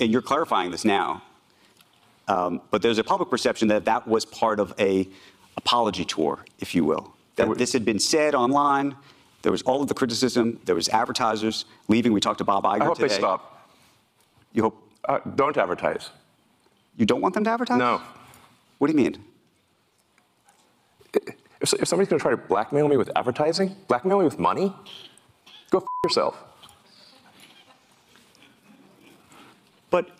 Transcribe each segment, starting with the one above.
and you're clarifying this now, but there's a public perception that that was part of a apology tour, if you will, that this had been said online. There was all of the criticism. There was advertisers leaving. We talked to Bob Iger today. I hope they stop. You hope? Don't advertise. You don't want them to advertise? No. What do you mean? If somebody's going to try to blackmail me with advertising, blackmail me with money, go f*** yourself. But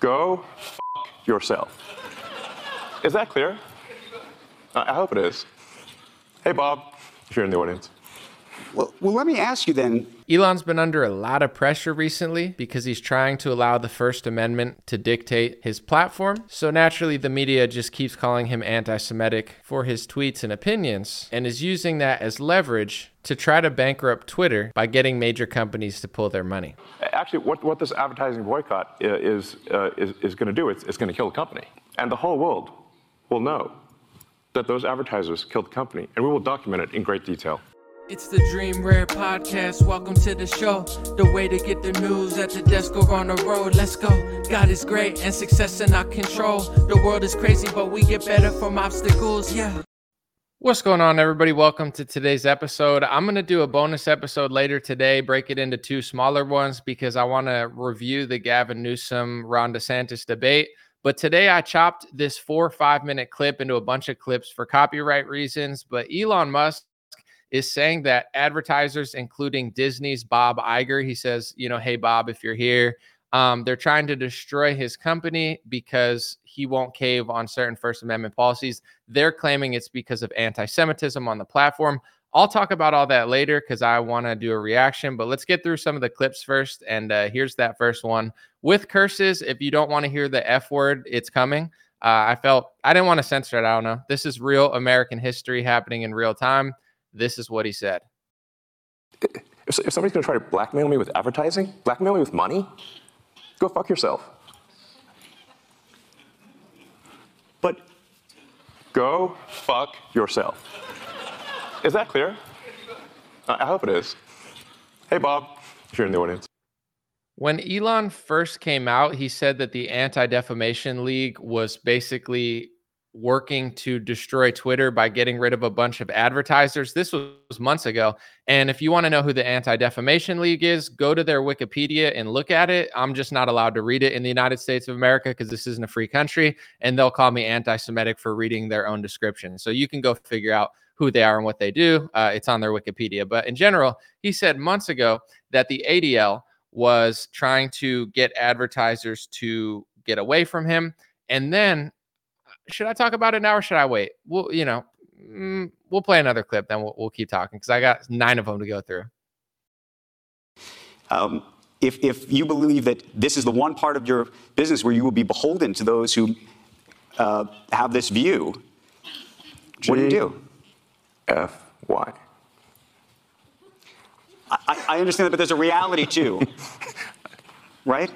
go f*** yourself. Is that clear? I hope it is. Hey, Bob, if you're in the audience. Well, let me ask you then. Elon's been under a lot of pressure recently because he's trying to allow the First Amendment to dictate his platform. So naturally, the media just keeps calling him anti-Semitic for his tweets and opinions and is using that as leverage to try to bankrupt Twitter by getting major companies to pull their money. Actually, what this advertising boycott is going to do, it's going to kill the company. And the whole world will know that those advertisers killed the company, and we will document it in great detail. It's the Dream Rare Podcast. Welcome to the show. The way to get the news at the desk or on the road. Let's go. God is great and success in our control. The world is crazy, but we get better from obstacles. Yeah. What's going on, everybody? Welcome to today's episode. I'm going to do a bonus episode later today, break it into two smaller ones because I want to review the Gavin Newsom, Ron DeSantis debate. But today I chopped this 4 or 5-minute clip into a bunch of clips for copyright reasons. But Elon Musk is saying that advertisers, including Disney's Bob Iger, he says, you know, hey, Bob, if you're here, they're trying to destroy his company because he won't cave on certain First Amendment policies. They're claiming it's because of anti-Semitism on the platform. I'll talk about all that later because I want to do a reaction, but let's get through some of the clips first. And here's that first one with curses. If you don't want to hear the F word, it's coming. I didn't want to censor it. I don't know. This is real American history happening in real time. This is what he said. If somebody's going to try to blackmail me with advertising, blackmail me with money, go fuck yourself. But go fuck yourself. Is that clear? I hope it is. Hey, Bob, if you're in the audience. When Elon first came out, he said that the Anti-Defamation League was basically working to destroy Twitter by getting rid of a bunch of advertisers. This was months ago. And if you want to know who the Anti-Defamation League is, go to their Wikipedia and look at it. I'm just not allowed to read it in the United States of America because this isn't a free country. And they'll call me anti-Semitic for reading their own description. So you can go figure out who they are and what they do. It's on their Wikipedia. But in general, he said months ago that the ADL was trying to get advertisers to get away from him. And then should I talk about it now or should I wait? Well, you know, we'll play another clip, then we'll keep talking because I got 9 of them to go through. If you believe that this is the one part of your business where you will be beholden to those who have this view, what do you do? F-Y. I understand that, but there's a reality too, right?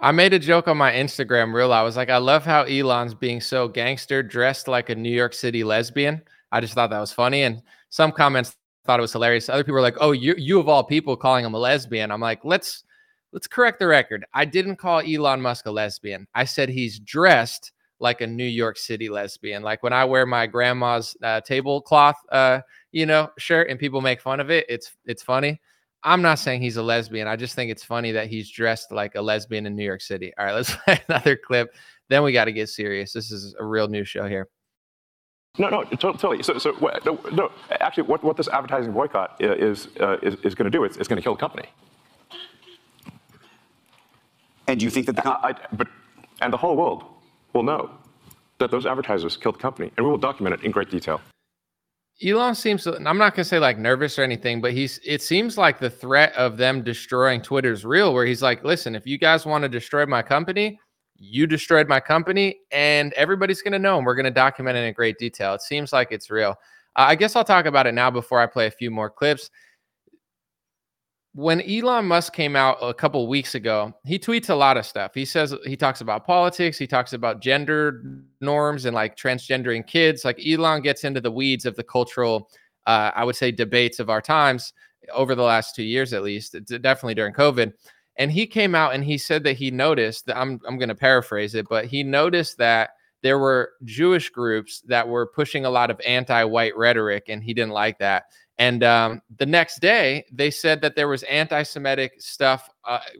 I made a joke on my Instagram reel. I was like, I love how Elon's being so gangster, dressed like a New York City lesbian. I just thought that was funny. And some comments thought it was hilarious. Other people were like, oh, you of all people calling him a lesbian. I'm like, let's correct the record. I didn't call Elon Musk a lesbian. I said he's dressed like a New York City lesbian. Like when I wear my grandma's tablecloth, shirt and people make fun of it, it's funny. I'm not saying he's a lesbian. I just think it's funny that he's dressed like a lesbian in New York City. All right, let's play another clip. Then we got to get serious. This is a real news show here. No, totally. So, actually, what this advertising boycott is going to do, it's going to kill the company. And you think that and the whole world will know that those advertisers killed the company, and we will document it in great detail. Elon seems, I'm not going to say like nervous or anything, but it seems like the threat of them destroying Twitter's real, where he's like, listen, if you guys want to destroy my company, you destroyed my company and everybody's going to know, and we're going to document it in great detail. It seems like it's real. I guess I'll talk about it now before I play a few more clips. When Elon Musk came out a couple weeks ago, he tweets a lot of stuff. He says, he talks about politics. He talks about gender norms and like transgendering kids. Like Elon gets into the weeds of the cultural, debates of our times over the last 2 years, at least, definitely during COVID. And he came out and he said that he noticed that I'm going to paraphrase it, but he noticed that there were Jewish groups that were pushing a lot of anti-white rhetoric, and he didn't like that. And the next day, they said that there was anti-Semitic stuff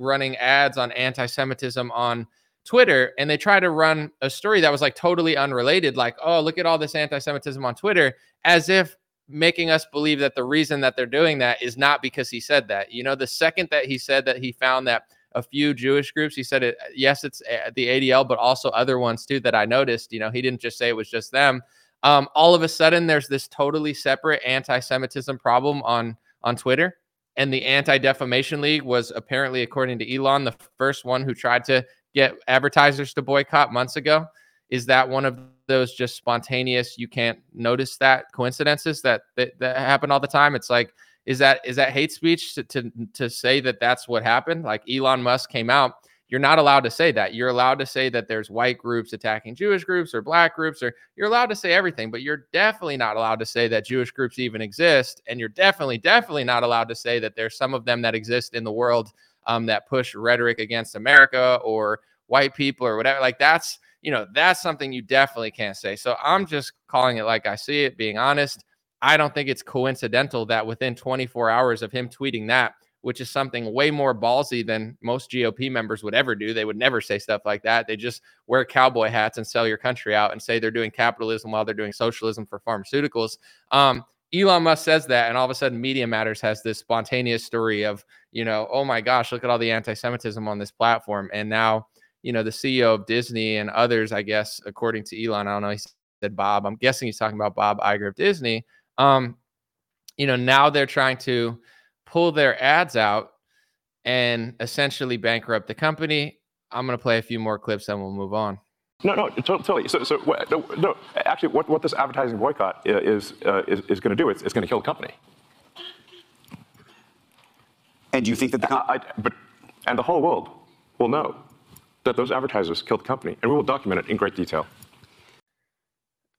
running ads on anti-Semitism on Twitter, and they tried to run a story that was like totally unrelated, like, oh, look at all this anti-Semitism on Twitter, as if making us believe that the reason that they're doing that is not because he said that. You know, the second that he said that he found that a few Jewish groups, he said, it, yes, it's the ADL, but also other ones too that I noticed, you know, he didn't just say it was just them. All of a sudden, there's this totally separate anti-Semitism problem on Twitter. And the Anti-Defamation League was apparently, according to Elon, the first one who tried to get advertisers to boycott months ago. Is that one of those just spontaneous, you can't notice that coincidences that happen all the time? It's like, is that hate speech to say that that's what happened? Like Elon Musk came out. You're not allowed to say that. You're allowed to say that there's white groups attacking Jewish groups or black groups, or you're allowed to say everything, but you're definitely not allowed to say that Jewish groups even exist. And you're definitely not allowed to say that there's some of them that exist in the world that push rhetoric against America or white people or whatever. Like that's, you know, that's something you definitely can't say. So I'm just calling it like I see it, being honest. I don't think it's coincidental that within 24 hours of him tweeting that, which is something way more ballsy than most GOP members would ever do. They would never say stuff like that. They just wear cowboy hats and sell your country out and say they're doing capitalism while they're doing socialism for pharmaceuticals. Elon Musk says that, and all of a sudden Media Matters has this spontaneous story of, you know, oh my gosh, look at all the anti-Semitism on this platform. And now, you know, the CEO of Disney and others, I guess, according to Elon, I don't know, he said Bob. I'm guessing he's talking about Bob Iger of Disney. You know, now they're trying to pull their ads out and essentially bankrupt the company. I'm going to play a few more clips and we'll move on. No, totally. So, actually, what this advertising boycott is going to do, it's going to kill the company. And do you think that the and the whole world will know that those advertisers killed the company, and we will document it in great detail.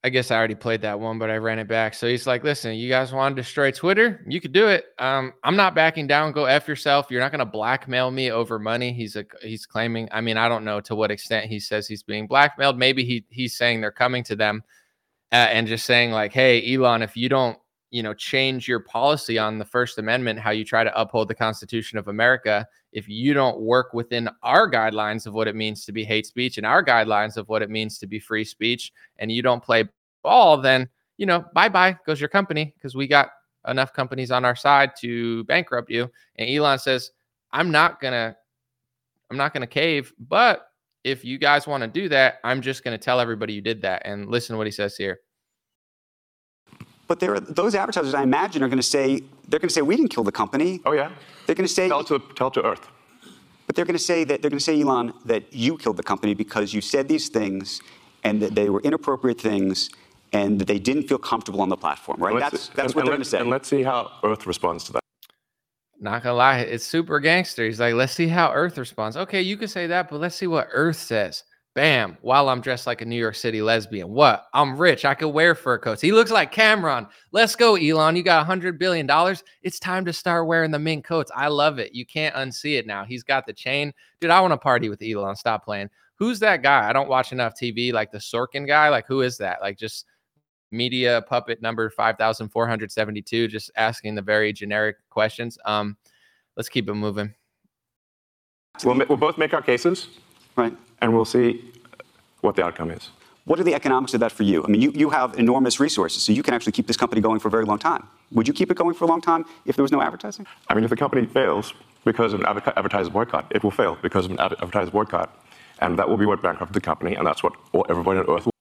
I guess I already played that one, but I ran it back. So he's like, listen, you guys want to destroy Twitter? You could do it. I'm not backing down. Go F yourself. You're not going to blackmail me over money. He's claiming, I mean, I don't know to what extent he says he's being blackmailed. Maybe he's saying they're coming to them and just saying like, hey, Elon, if you don't, you know, change your policy on the First Amendment, how you try to uphold the Constitution of America, if you don't work within our guidelines of what it means to be hate speech and our guidelines of what it means to be free speech, and you don't play ball, then, you know, bye-bye goes your company, because we got enough companies on our side to bankrupt you. And Elon says, I'm not gonna cave, but if you guys want to do that, I'm just gonna tell everybody you did that. And listen to what he says here. But there are those advertisers, I imagine, are going to say, they're going to say, we didn't kill the company. Oh, yeah. They're going to say, tell it to Earth. But they're going to say that, they're going to say, Elon, that you killed the company because you said these things and that they were inappropriate things and that they didn't feel comfortable on the platform, right? That's what they're going to say. And let's see how Earth responds to that. Not going to lie, it's super gangster. He's like, let's see how Earth responds. Okay, you can say that, but let's see what Earth says. Bam, while I'm dressed like a New York City lesbian. What? I'm rich. I could wear fur coats. He looks like Cameron. Let's go, Elon. You got $100 billion. It's time to start wearing the mink coats. I love it. You can't unsee it now. He's got the chain. Dude, I want to party with Elon. Stop playing. Who's that guy? I don't watch enough TV. Like the Sorkin guy? Like who is that? Like just media puppet number 5,472, just asking the very generic questions. Let's keep it moving. We'll both make our cases. Right. And we'll see what the outcome is. What are the economics of that for you? I mean, you have enormous resources, so you can actually keep this company going for a very long time. Would you keep it going for a long time if there was no advertising? I mean, if the company fails because of an advertiser boycott, it will fail because of an advertiser boycott. And that will be what bankrupted the company, and that's what everybody on Earth will.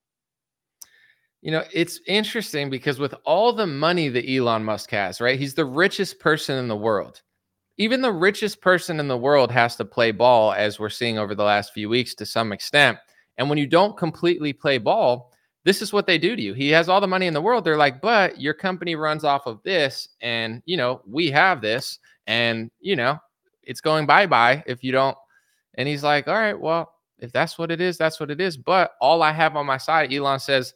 You know, it's interesting because with all the money that Elon Musk has, right, he's the richest person in the world. Even the richest person in the world has to play ball, as we're seeing over the last few weeks to some extent. And when you don't completely play ball, this is what they do to you. He has all the money in the world. They're like, but your company runs off of this, and, you know, we have this, and, you know, it's going bye-bye if you don't. And he's like, all right, well, if that's what it is, that's what it is. But all I have on my side, Elon says,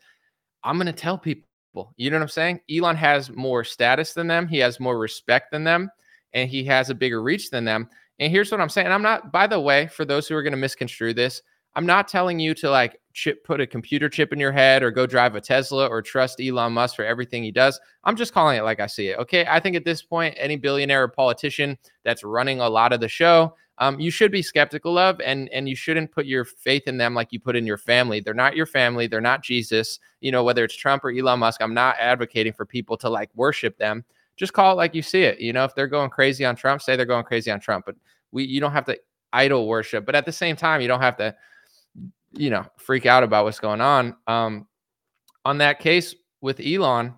I'm going to tell people. You know what I'm saying? Elon has more status than them. He has more respect than them. And he has a bigger reach than them. And here's what I'm saying. I'm not, by the way, for those who are going to misconstrue this, I'm not telling you to like put a computer chip in your head or go drive a Tesla or trust Elon Musk for everything he does. I'm just calling it like I see it. Okay. I think at this point, any billionaire or politician that's running a lot of the show, you should be skeptical of, and you shouldn't put your faith in them like you put in your family. They're not your family. They're not Jesus. You know, whether it's Trump or Elon Musk, I'm not advocating for people to like worship them. Just call it like you see it. You know, if they're going crazy on Trump, say they're going crazy on Trump, but you don't have to idol worship. But at the same time, you don't have to, you know, freak out about what's going on that case with Elon.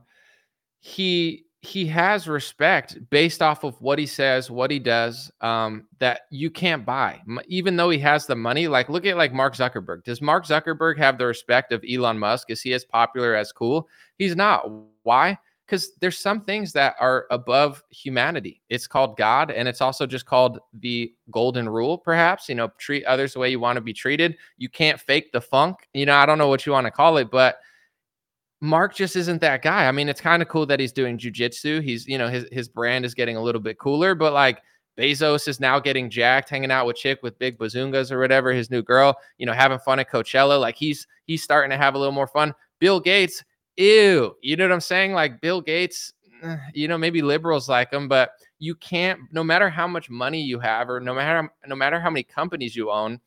He has respect based off of what he says, what he does, that you can't buy, even though he has the money. Like, look at like Mark Zuckerberg. Does Mark Zuckerberg have the respect of Elon Musk? Is he as popular, as cool? He's not. Why? Because there's some things that are above humanity. It's called God, and it's also just called the golden rule, perhaps. You know, treat others the way you want to be treated. You can't fake the funk. You know, I don't know what you want to call it, but Mark just isn't that guy. I mean, it's kind of cool that he's doing jujitsu. He's, you know, his brand is getting a little bit cooler, but like Bezos is now getting jacked, hanging out with chick with big bazoongas or whatever, his new girl, you know, having fun at Coachella. Like he's starting to have a little more fun. Bill Gates, ew, you know what I'm saying? Like Bill Gates, you know, maybe liberals like him, but you can't, no matter how much money you have, or no matter how many companies you own,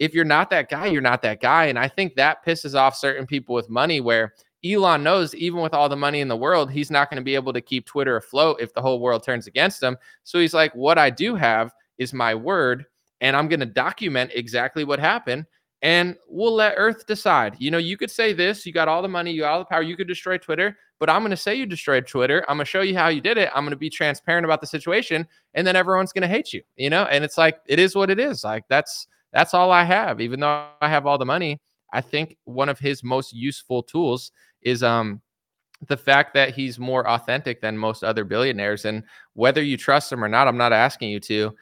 if you're not that guy, you're not that guy. And I think that pisses off certain people with money, where Elon knows even with all the money in the world, he's not going to be able to keep Twitter afloat if the whole world turns against him. So he's like, what I do have is my word, and I'm going to document exactly what happened. And we'll let Earth decide. You know, you could say this, you got all the money, you got all the power, you could destroy Twitter, but I'm going to say you destroyed Twitter. I'm going to show you how you did it. I'm going to be transparent about the situation, and then everyone's going to hate you, you know? And it's like, it is what it is. Like that's all I have. Even though I have all the money, I think one of his most useful tools is the fact that he's more authentic than most other billionaires. And whether you trust him or not, I'm not asking you to.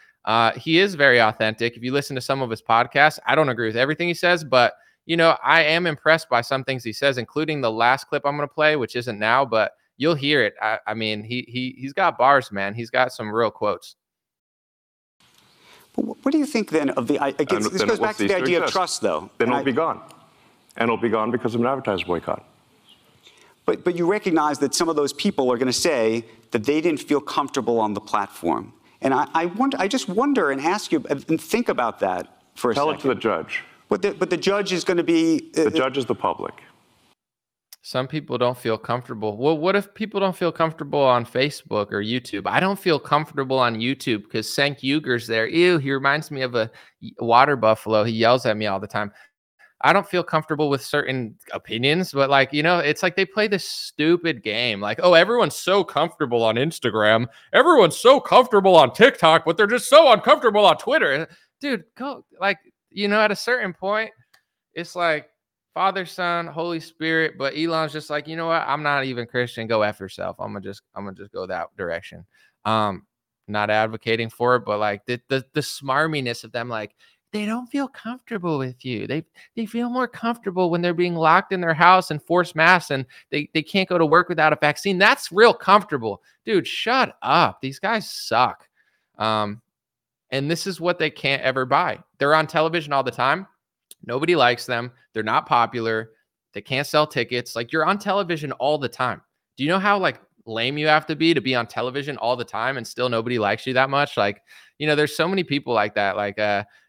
He is very authentic. If you listen to some of his podcasts, I don't agree with everything he says, but you know, I am impressed by some things he says, including the last clip I'm going to play, which isn't now, but you'll hear it. I mean, he's got bars, man. He's got some real quotes. But what do you think then of the? Again, this goes back to the idea of trust, though. Then it'll be gone, and it'll be gone because of an advertising boycott. But you recognize that some of those people are going to say that they didn't feel comfortable on the platform. And I just wonder and ask you and think about that for a second. Tell it to the judge. But the judge is going to be... the judge is the public. Some people don't feel comfortable. Well, what if people don't feel comfortable on Facebook or YouTube? I don't feel comfortable on YouTube because Cenk Uyghur's there. Ew, he reminds me of a water buffalo. He yells at me all the time. I don't feel comfortable with certain opinions, but like, you know, it's like they play this stupid game. Like, oh, everyone's so comfortable on Instagram. Everyone's so comfortable on TikTok, but they're just so uncomfortable on Twitter. Dude, go, like, you know, at a certain point, it's like Father, Son, Holy Spirit. But Elon's just like, you know what? I'm not even Christian. Go F yourself. I'm going to just go that direction. Not advocating for it, but like the smarminess of them, like, they don't feel comfortable with you. They feel more comfortable when they're being locked in their house and forced masks, and they can't go to work without a vaccine. That's real comfortable. Dude, shut up. These guys suck. And this is what they can't ever buy. They're on television all the time. Nobody likes them. They're not popular. They can't sell tickets. Like, you're on television all the time. Do you know how like lame you have to be on television all the time and still nobody likes you that much? Like, you know, there's so many people like that. Like,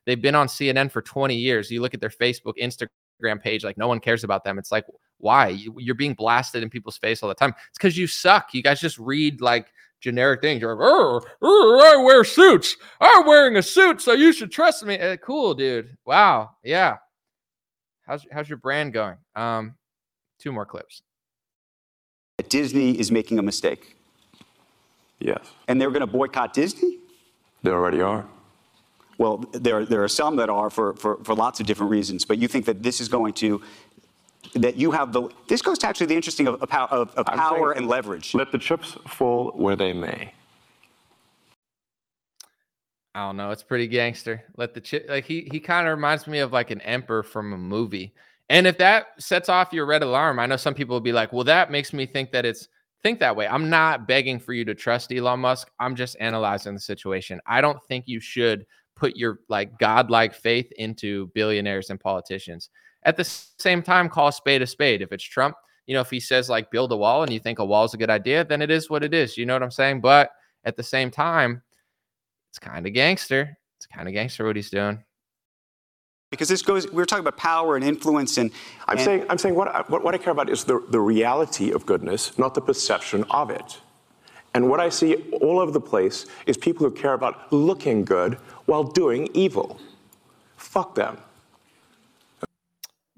they've been on CNN for 20 years. You look at their Facebook, Instagram page, like no one cares about them. It's like, why? You're being blasted in people's face all the time. It's because you suck. You guys just read like generic things. You're like, I wear suits. I'm wearing a suit, so you should trust me. Cool, dude. Wow. Yeah. How's your brand going? Two more clips. Disney is making a mistake. Yes. And they're going to boycott Disney? They already are. Well, there are some that are for lots of different reasons, but you think that this is going to, that you have the, this goes to actually the interesting of power and leverage. Let the chips fall where they may. I don't know. It's pretty gangster. Let the chip, like he kind of reminds me of like an emperor from a movie. And if that sets off your red alarm, I know some people will be like, well, that makes me think that it's think that way. I'm not begging for you to trust Elon Musk. I'm just analyzing the situation. I don't think you should put your like godlike faith into billionaires and politicians. At the same time, call a spade. If it's Trump, you know, if he says like build a wall and you think a wall is a good idea, then it is what it is. You know what I'm saying? But at the same time, it's kind of gangster. It's kind of gangster what he's doing. Because this goes, we were talking about power and influence, and I'm saying what I care about is the reality of goodness, not the perception of it. And what I see all over the place is people who care about looking good while doing evil. Fuck them.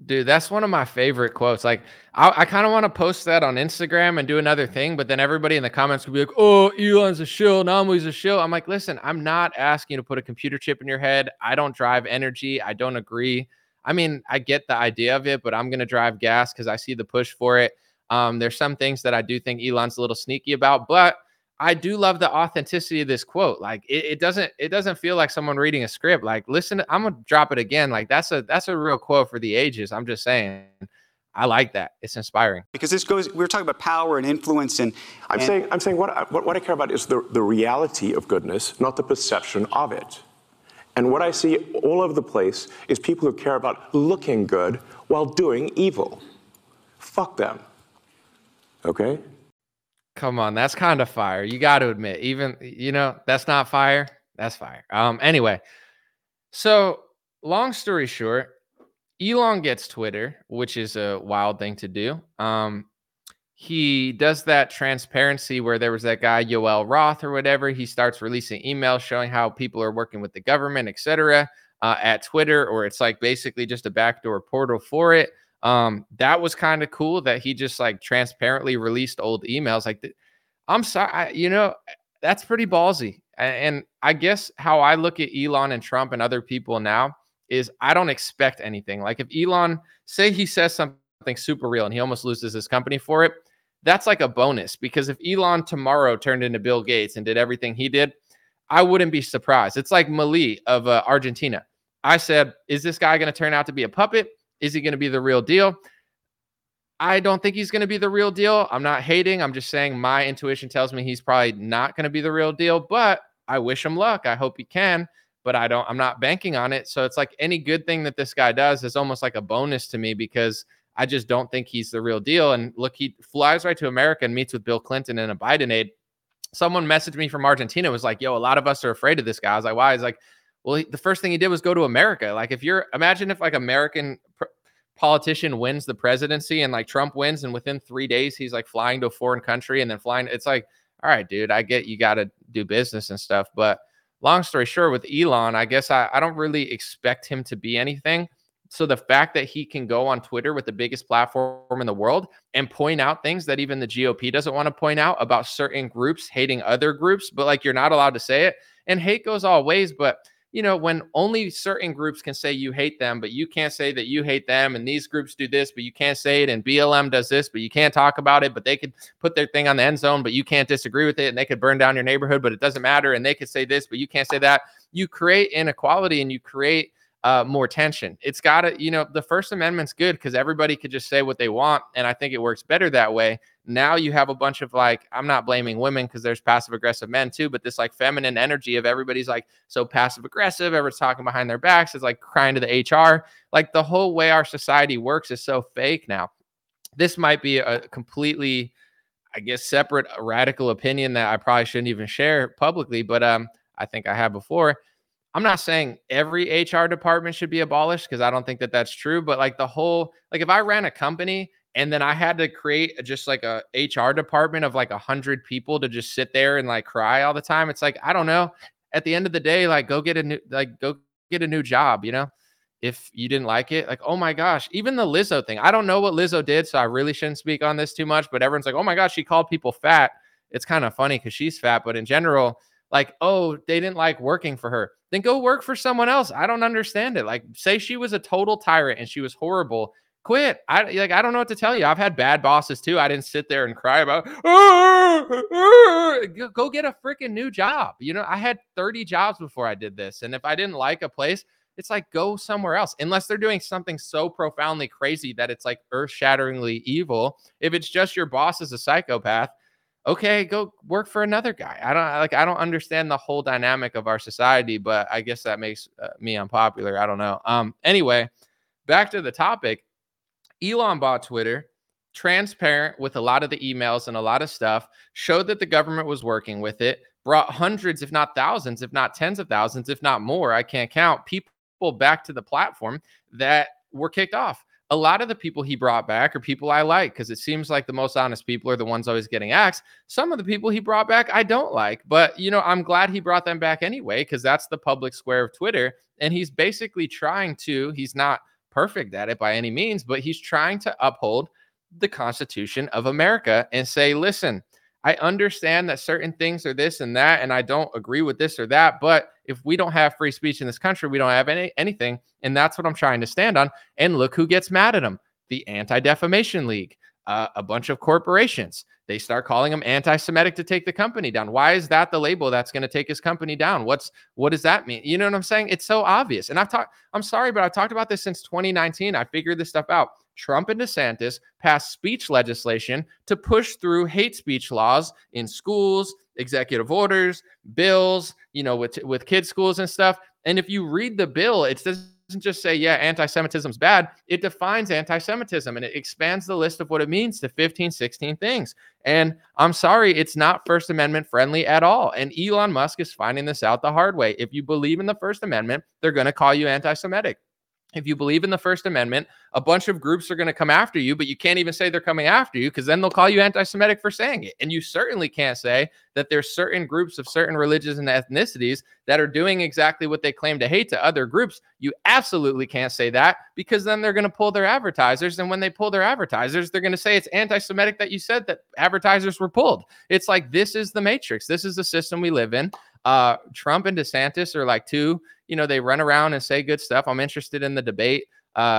Dude, that's one of my favorite quotes. Like, I kind of want to post that on Instagram and do another thing, but then everybody in the comments could be like, oh, Elon's a shill, Namu's a shill. I'm like, listen, I'm not asking you to put a computer chip in your head. I don't drive energy. I don't agree. I mean, I get the idea of it, but I'm going to drive gas because I see the push for it. There's some things that I do think Elon's a little sneaky about, but I do love the authenticity of this quote. Like it doesn't feel like someone reading a script. Like, listen, I'm gonna drop it again. Like that's a real quote for the ages. I'm just saying, I like that. It's inspiring. Because this goes, we were talking about power and influence, and I'm saying what I care about is the reality of goodness, not the perception of it. And what I see all over the place is people who care about looking good while doing evil. Fuck them. Okay. Come on, that's kind of fire. You got to admit, even, you know, that's not fire. That's fire. Anyway, so long story short, Elon gets Twitter, which is a wild thing to do. He does that transparency where there was that guy, Yoel Roth or whatever. He starts releasing emails showing how people are working with the government, etc. At Twitter, or it's like basically just a backdoor portal for it. That was kind of cool that he just like transparently released old emails. Like, I'm sorry, you know, that's pretty ballsy. And I guess how I look at Elon and Trump and other people now is I don't expect anything. Like if Elon, say he says something super real and he almost loses his company for it, that's like a bonus. Because if Elon tomorrow turned into Bill Gates and did everything he did, I wouldn't be surprised. It's like Milei of Argentina. I said, is this guy going to turn out to be a puppet? Is he going to be the real deal? I don't think he's going to be the real deal. I'm not hating. I'm just saying my intuition tells me he's probably not going to be the real deal, but I wish him luck. I hope he can, but I'm not banking on it. So it's like any good thing that this guy does is almost like a bonus to me because I just don't think he's the real deal. And look, he flies right to America and meets with Bill Clinton and a Biden aide. Someone messaged me from Argentina, was like, yo, a lot of us are afraid of this guy. I was like, why? He's like, well, the first thing he did was go to America. Like imagine if like American politician wins the presidency and like Trump wins, and within 3 days, he's like flying to a foreign country and then flying. It's like, all right, dude, I get, you got to do business and stuff. But long story short, with Elon, I guess I don't really expect him to be anything. So the fact that he can go on Twitter with the biggest platform in the world and point out things that even the GOP doesn't want to point out about certain groups hating other groups, but like, you're not allowed to say it, and hate goes all ways. But you know, when only certain groups can say you hate them, but you can't say that you hate them, and these groups do this, but you can't say it, and BLM does this, but you can't talk about it, but they could put their thing on the end zone, but you can't disagree with it, and they could burn down your neighborhood, but it doesn't matter, and they could say this, but you can't say that. You create inequality, and you create more tension. It's got to, you know, the First Amendment's good because everybody could just say what they want, and I think it works better that way. Now you have a bunch of like, I'm not blaming women because there's passive aggressive men too, but this like feminine energy of everybody's like so passive aggressive, everyone's talking behind their backs, is like crying to the HR. Like the whole way our society works is so fake now. This might be a completely, I guess, separate radical opinion that I probably shouldn't even share publicly, but I think I have before. I'm not saying every HR department should be abolished because I don't think that that's true, but like the whole, like if I ran a company and then I had to create just like a HR department of like 100 people to just sit there and like cry all the time, it's like, I don't know. At the end of the day, like go get a new job, you know, if you didn't like it. Like, oh my gosh, even the Lizzo thing. I don't know what Lizzo did, so I really shouldn't speak on this too much, but everyone's like, oh my gosh, she called people fat. It's kind of funny because she's fat, but in general, like, oh, they didn't like working for her. Then go work for someone else. I don't understand it. Like, say she was a total tyrant and she was horrible. Quit. I don't know what to tell you. I've had bad bosses too. I didn't sit there and cry about, go get a freaking new job. You know, I had 30 jobs before I did this. And if I didn't like a place, it's like, go somewhere else, unless they're doing something so profoundly crazy that it's like earth-shatteringly evil. If it's just your boss is a psychopath, okay, go work for another guy. I don't understand the whole dynamic of our society, but I guess that makes me unpopular. I don't know. Anyway, back to the topic. Elon bought Twitter, transparent with a lot of the emails and a lot of stuff, showed that the government was working with it, brought hundreds, if not thousands, if not tens of thousands, if not more, I can't count, people back to the platform that were kicked off. A lot of the people he brought back are people I like, because it seems like the most honest people are the ones always getting axed. Some of the people he brought back, I don't like, but you know, I'm glad he brought them back anyway, because that's the public square of Twitter. And he's basically trying to, he's not perfect at it by any means, but he's trying to uphold the Constitution of America and say, listen, I understand that certain things are this and that, and I don't agree with this or that, but if we don't have free speech in this country, we don't have anything, and that's what I'm trying to stand on. And look who gets mad at them. The Anti-Defamation League, a bunch of corporations. They start calling them anti-Semitic to take the company down. Why is that the label that's going to take his company down? What does that mean? You know what I'm saying? It's so obvious. And I'm sorry, but I've talked about this since 2019. I figured this stuff out. Trump and DeSantis passed speech legislation to push through hate speech laws in schools, executive orders, bills, you know, with kids' schools and stuff. And if you read the bill, it doesn't just say, yeah, anti-Semitism is bad. It defines anti-Semitism and it expands the list of what it means to 15, 16 things. And I'm sorry, it's not First Amendment friendly at all. And Elon Musk is finding this out the hard way. If you believe in the First Amendment, they're going to call you anti-Semitic. If you believe in the First Amendment, a bunch of groups are going to come after you, but you can't even say they're coming after you because then they'll call you anti-Semitic for saying it. And you certainly can't say that there's certain groups of certain religions and ethnicities that are doing exactly what they claim to hate to other groups. You absolutely can't say that because then they're going to pull their advertisers. And when they pull their advertisers, they're going to say it's anti-Semitic that you said that advertisers were pulled. It's like, this is the matrix. This is the system we live in. Trump and DeSantis are like two, you know, they run around and say good stuff. I'm interested in the debate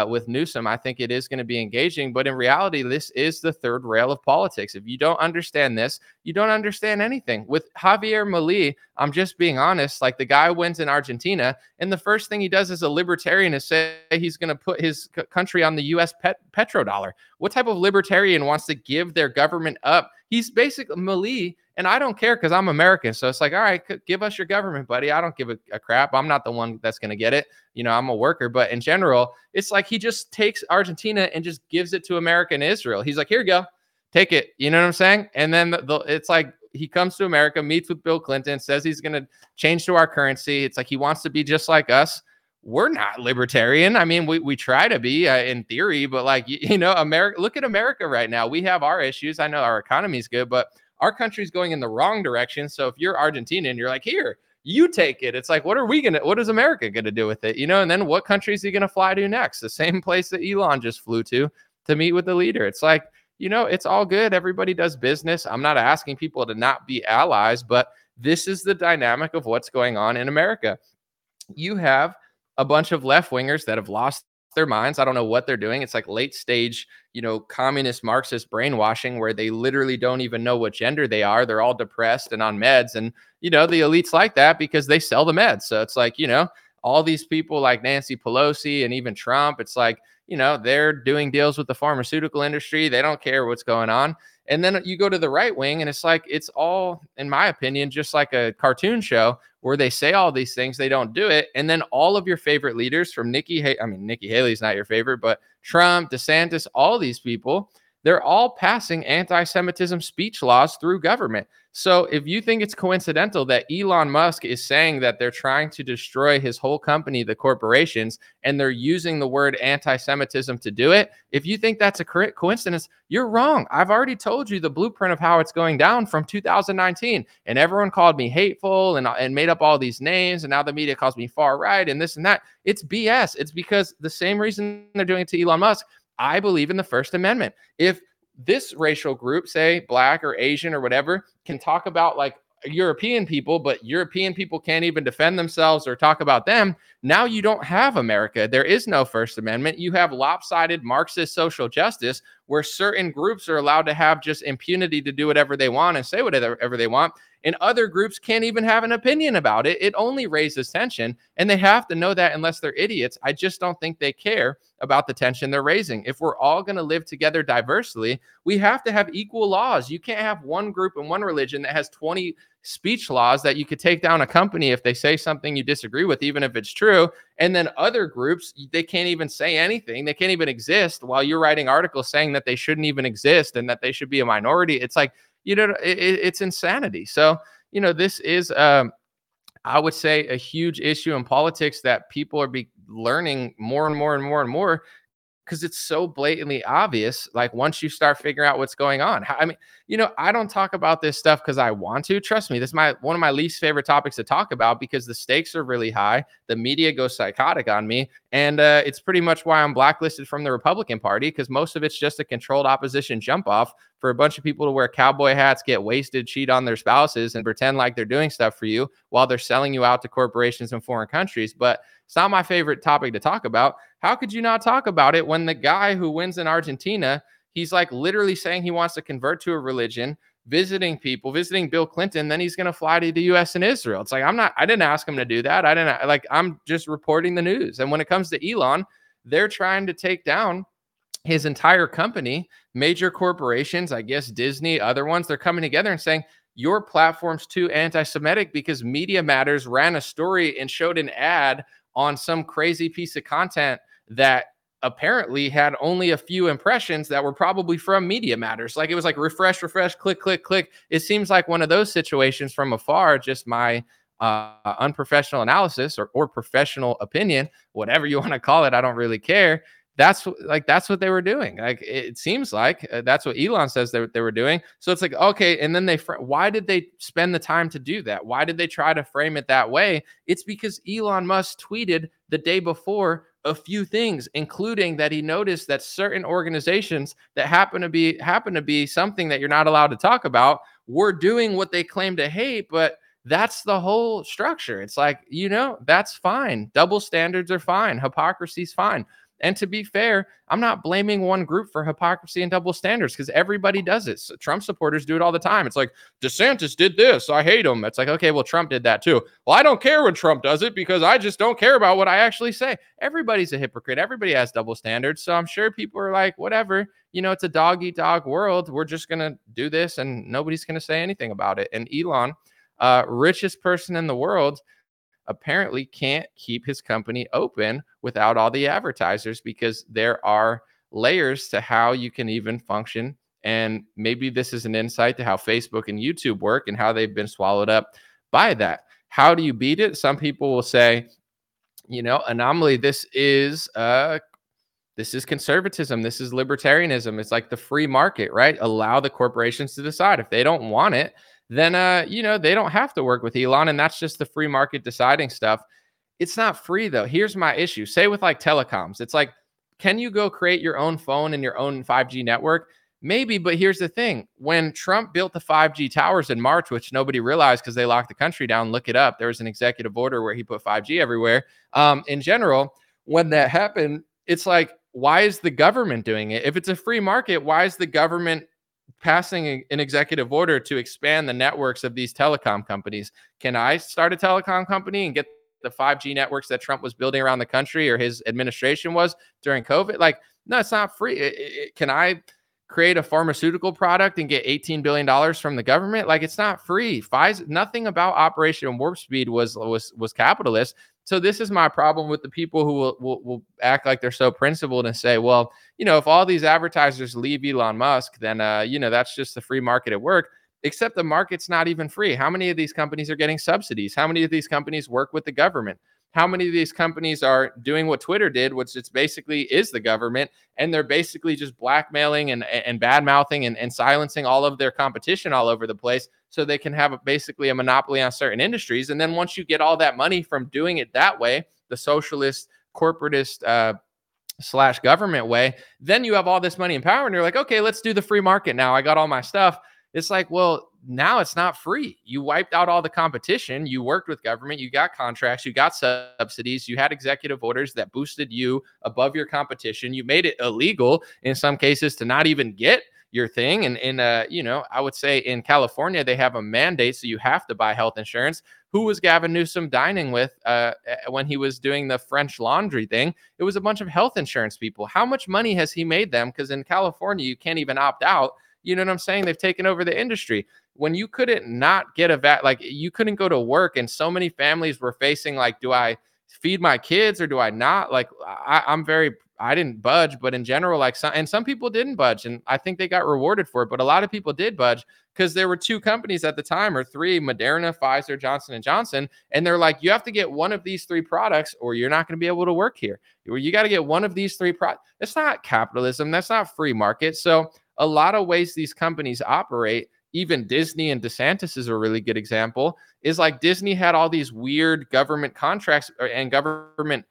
with Newsom. I think it is going to be engaging, but in reality, this is the third rail of politics. If you don't understand this, you don't understand anything. With Javier Milei, I'm just being honest, like the guy wins in Argentina, and the first thing he does as a libertarian is say he's going to put his country on the U.S. petrodollar. What type of libertarian wants to give their government up? He's basically Milei, and I don't care because I'm American. So it's like, all right, give us your government, buddy. I don't give a crap. I'm not the one that's going to get it. You know, I'm a worker. But in general, it's like he just takes Argentina and just gives it to America and Israel. He's like, here you go. Take it. You know what I'm saying? And then it's like he comes to America, meets with Bill Clinton, says he's going to change to our currency. It's like he wants to be just like us. We're not libertarian. I mean, we try to be in theory, but like, you know, America, look at America right now. We have our issues. I know our economy is good, but our country's going in the wrong direction. So if you're Argentinian, you're like, here, you take it. It's like, what is America going to do with it? You know, and then what country is he going to fly to next? The same place that Elon just flew to meet with the leader. It's like, you know, it's all good. Everybody does business. I'm not asking people to not be allies, but this is the dynamic of what's going on in America. You have a bunch of left-wingers that have lost their minds. I don't know what they're doing. It's like late stage, you know, communist Marxist brainwashing where they literally don't even know what gender they are. They're all depressed and on meds. And, you know, the elites like that because they sell the meds. So it's like, you know, all these people like Nancy Pelosi and even Trump, it's like, you know, they're doing deals with the pharmaceutical industry. They don't care what's going on. And then you go to the right wing and it's like, it's all, in my opinion, just like a cartoon show where they say all these things, they don't do it. And then all of your favorite leaders from Nikki Haley's not your favorite, but Trump, DeSantis, all these people, they're all passing anti-Semitism speech laws through government. So if you think it's coincidental that Elon Musk is saying that they're trying to destroy his whole company, the corporations, and they're using the word anti-Semitism to do it, if you think that's a coincidence, you're wrong. I've already told you the blueprint of how it's going down from 2019, and everyone called me hateful and made up all these names, and now the media calls me far right and this and that. It's BS. It's because the same reason they're doing it to Elon Musk. I believe in the First Amendment. If this racial group, say black or Asian or whatever, can talk about like European people, but European people can't even defend themselves or talk about them, now you don't have America. There is no First Amendment. You have lopsided Marxist social justice where certain groups are allowed to have just impunity to do whatever they want and say whatever they want. and other groups can't even have an opinion about it. It only raises tension, and they have to know that unless they're idiots. I just don't think they care about the tension they're raising. If we're all going to live together diversely, we have to have equal laws. You can't have one group and one religion that has 20 speech laws that you could take down a company if they say something you disagree with, even if it's true. And then other groups, they can't even say anything. They can't even exist while you're writing articles saying that they shouldn't even exist and that they should be a minority. It's like, you know, it's insanity. So, you know, this is, I would say, a huge issue in politics that people are learning more and more and more and more, because it's so blatantly obvious. Like, once you start figuring out what's going on, I mean, you know, I don't talk about this stuff because I want to. Trust me, this is one of my least favorite topics to talk about because the stakes are really high. The media goes psychotic on me. And it's pretty much why I'm blacklisted from the Republican Party, because most of it's just a controlled opposition jump off for a bunch of people to wear cowboy hats, get wasted, cheat on their spouses, and pretend like they're doing stuff for you while they're selling you out to corporations in foreign countries. But it's not my favorite topic to talk about. How could you not talk about it when the guy who wins in Argentina, he's like literally saying he wants to convert to a religion, visiting people, visiting Bill Clinton, then he's going to fly to the U.S. and Israel. It's like, I didn't ask him to do that. I'm just reporting the news. And when it comes to Elon, they're trying to take down his entire company, major corporations, I guess Disney, other ones. They're coming together and saying, your platform's too anti-Semitic because Media Matters ran a story and showed an ad on some crazy piece of content that apparently had only a few impressions that were probably from Media Matters. Like, it was like refresh, refresh, click, click, click. It seems like one of those situations from afar, just my unprofessional analysis or professional opinion, whatever you want to call it. I don't really care. That's what they were doing. Like, it seems like that's what Elon says they were doing. So it's like, okay. And then why did they spend the time to do that? Why did they try to frame it that way? It's because Elon Musk tweeted the day before a few things, including that he noticed that certain organizations that happen to be something that you're not allowed to talk about were doing what they claim to hate, but that's the whole structure. It's like, you know, that's fine. Double standards are fine. Hypocrisy's fine. And to be fair, I'm not blaming one group for hypocrisy and double standards because everybody does it. So Trump supporters do it all the time. It's like, DeSantis did this, I hate him. It's like, okay, well, Trump did that too. Well, I don't care when Trump does it because I just don't care about what I actually say. Everybody's a hypocrite. Everybody has double standards. So I'm sure people are like, whatever, you know, it's a dog-eat-dog world. We're just going to do this and nobody's going to say anything about it. And Elon, richest person in the world, apparently can't keep his company open without all the advertisers because there are layers to how you can even function. And maybe this is an insight to how Facebook and YouTube work and how they've been swallowed up by that. How do you beat it? Some people will say, you know, anomaly, this is conservatism. This is libertarianism. It's like the free market, right? Allow the corporations to decide. If they don't want it, then, you know, they don't have to work with Elon. And that's just the free market deciding stuff. It's not free, though. Here's my issue. Say with like telecoms, it's like, can you go create your own phone and your own 5G network? Maybe. But here's the thing. When Trump built the 5G towers in March, which nobody realized because they locked the country down, look it up. There was an executive order where he put 5G everywhere. In general, when that happened, it's like, why is the government doing it? If it's a free market, why is the government passing an executive order to expand the networks of these telecom companies? Can I start a telecom company and get the 5G networks that Trump was building around the country, or his administration was during COVID? Like, no, it's not free. Can I create a pharmaceutical product and get $18 billion from the government? Like, it's not free. Pfizer, nothing about Operation Warp Speed was capitalist. So this is my problem with the people who will act like they're so principled and say, well, you know, if all these advertisers leave Elon Musk, then, you know, that's just the free market at work, except the market's not even free. How many of these companies are getting subsidies? How many of these companies work with the government? How many of these companies are doing what Twitter did, which it's basically is the government, and they're basically just blackmailing and bad-mouthing and silencing all of their competition all over the place so they can have basically a monopoly on certain industries. And then once you get all that money from doing it that way, the socialist, corporatist / government way, then you have all this money and power, and you're like, okay, let's do the free market now. I got all my stuff. It's like, well, now it's not free. You wiped out all the competition. You worked with government. You got contracts. You got subsidies. You had executive orders that boosted you above your competition. You made it illegal in some cases to not even get your thing. And in, you know, I would say in California, they have a mandate, so you have to buy health insurance. Who was Gavin Newsom dining with when he was doing the French Laundry thing? It was a bunch of health insurance people. How much money has he made them? Because in California, you can't even opt out. You know what I'm saying? They've taken over the industry. When you couldn't not get a vaccine, like you couldn't go to work, and so many families were facing like, do I feed my kids or do I not? Like I didn't budge, but in general, like some people didn't budge, and I think they got rewarded for it. But a lot of people did budge because there were two companies at the time, or three: Moderna, Pfizer, Johnson & Johnson. And they're like, you have to get one of these three products or you're not going to be able to work here. You got to get one of these three products. That's not capitalism. That's not free market. So a lot of ways these companies operate, even Disney, and DeSantis is a really good example, is like Disney had all these weird government contracts and government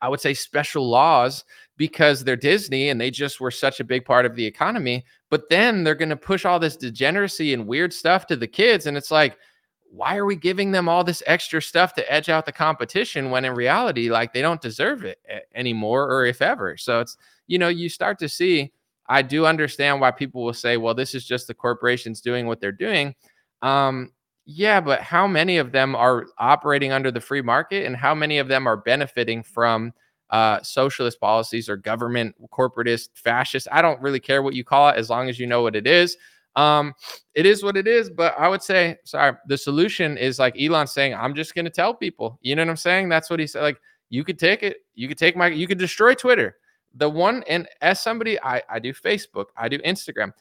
I would say special laws because they're Disney and they just were such a big part of the economy. But then they're going to push all this degeneracy and weird stuff to the kids. And it's like, why are we giving them all this extra stuff to edge out the competition when in reality, like they don't deserve it anymore, or if ever. So it's, you know, you start to see, I do understand why people will say, well, this is just the corporations doing what they're doing. Yeah, but how many of them are operating under the free market, and how many of them are benefiting from socialist policies or government, corporatist, fascist? I don't really care what you call it as long as you know what it is. It is what it is. But I would say, sorry, the solution is like Elon saying, I'm just going to tell people, you know what I'm saying? That's what he said. Like, you could take it. You could take my, you could destroy Twitter. The one, and as somebody, I do Facebook, I do Instagram,